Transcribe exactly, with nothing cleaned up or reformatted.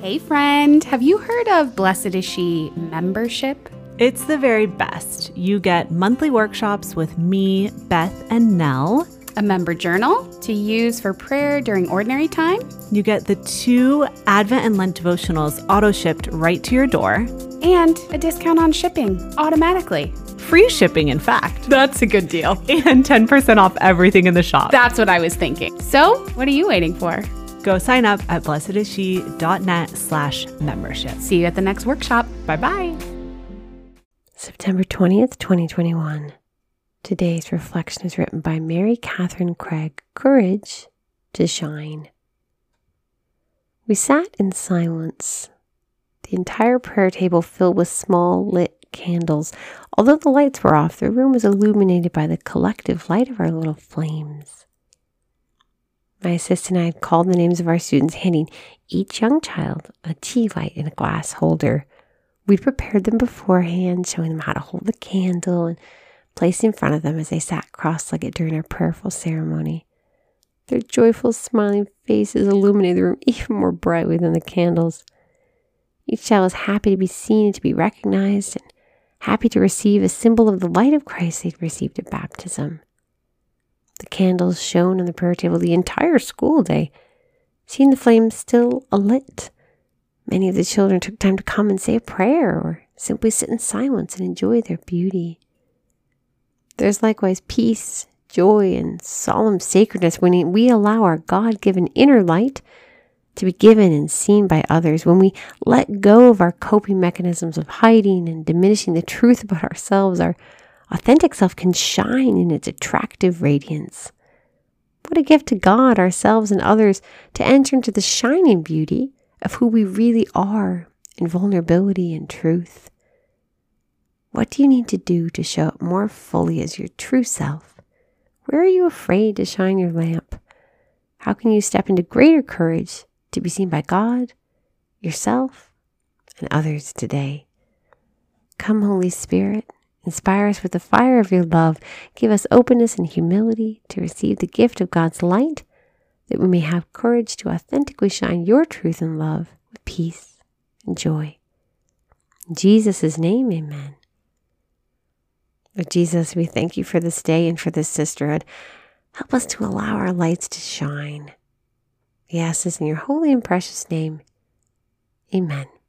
Hey friend, have you heard of Blessed Is She membership? It's the very best. You get monthly workshops with me, Beth, and Nell. A member journal to use for prayer during ordinary time. You get the two Advent and Lent devotionals auto-shipped right to your door. And a discount on shipping automatically. Free shipping, in fact. That's a good deal. And ten percent off everything in the shop. That's what I was thinking. So what are you waiting for? Go sign up at blessedisshe.net slash membership. See you at the next workshop. Bye-bye. September twentieth, twenty twenty-one. Today's reflection is written by Mary Catherine Craig, Courage to Shine. We sat in silence, the entire prayer table filled with small lit candles. Although the lights were off, the room was illuminated by the collective light of our little flames. My assistant and I had called the names of our students, handing each young child a tea light in a glass holder. We prepared them beforehand, showing them how to hold the candle and placed in front of them as they sat cross-legged during our prayerful ceremony. Their joyful, smiling faces illuminated the room even more brightly than the candles. Each child was happy to be seen and to be recognized, and happy to receive a symbol of the light of Christ they'd received at baptism. The candles shone on the prayer table the entire school day, seeing the flames still alit. Many of the children took time to come and say a prayer or simply sit in silence and enjoy their beauty. There's likewise peace, joy, and solemn sacredness when we allow our God-given inner light to be given and seen by others, when we let go of our coping mechanisms of hiding and diminishing the truth about ourselves. Our authentic self can shine in its attractive radiance. What a gift to God, ourselves, and others to enter into the shining beauty of who we really are in vulnerability and truth. What do you need to do to show up more fully as your true self? Where are you afraid to shine your lamp? How can you step into greater courage to be seen by God, yourself, and others today? Come, Holy Spirit, inspire us with the fire of your love. Give us openness and humility to receive the gift of God's light, that we may have courage to authentically shine your truth and love with peace and joy. In Jesus' name, amen. Lord Jesus, we thank you for this day and for this sisterhood. Help us to allow our lights to shine. We ask this in your holy and precious name. Amen.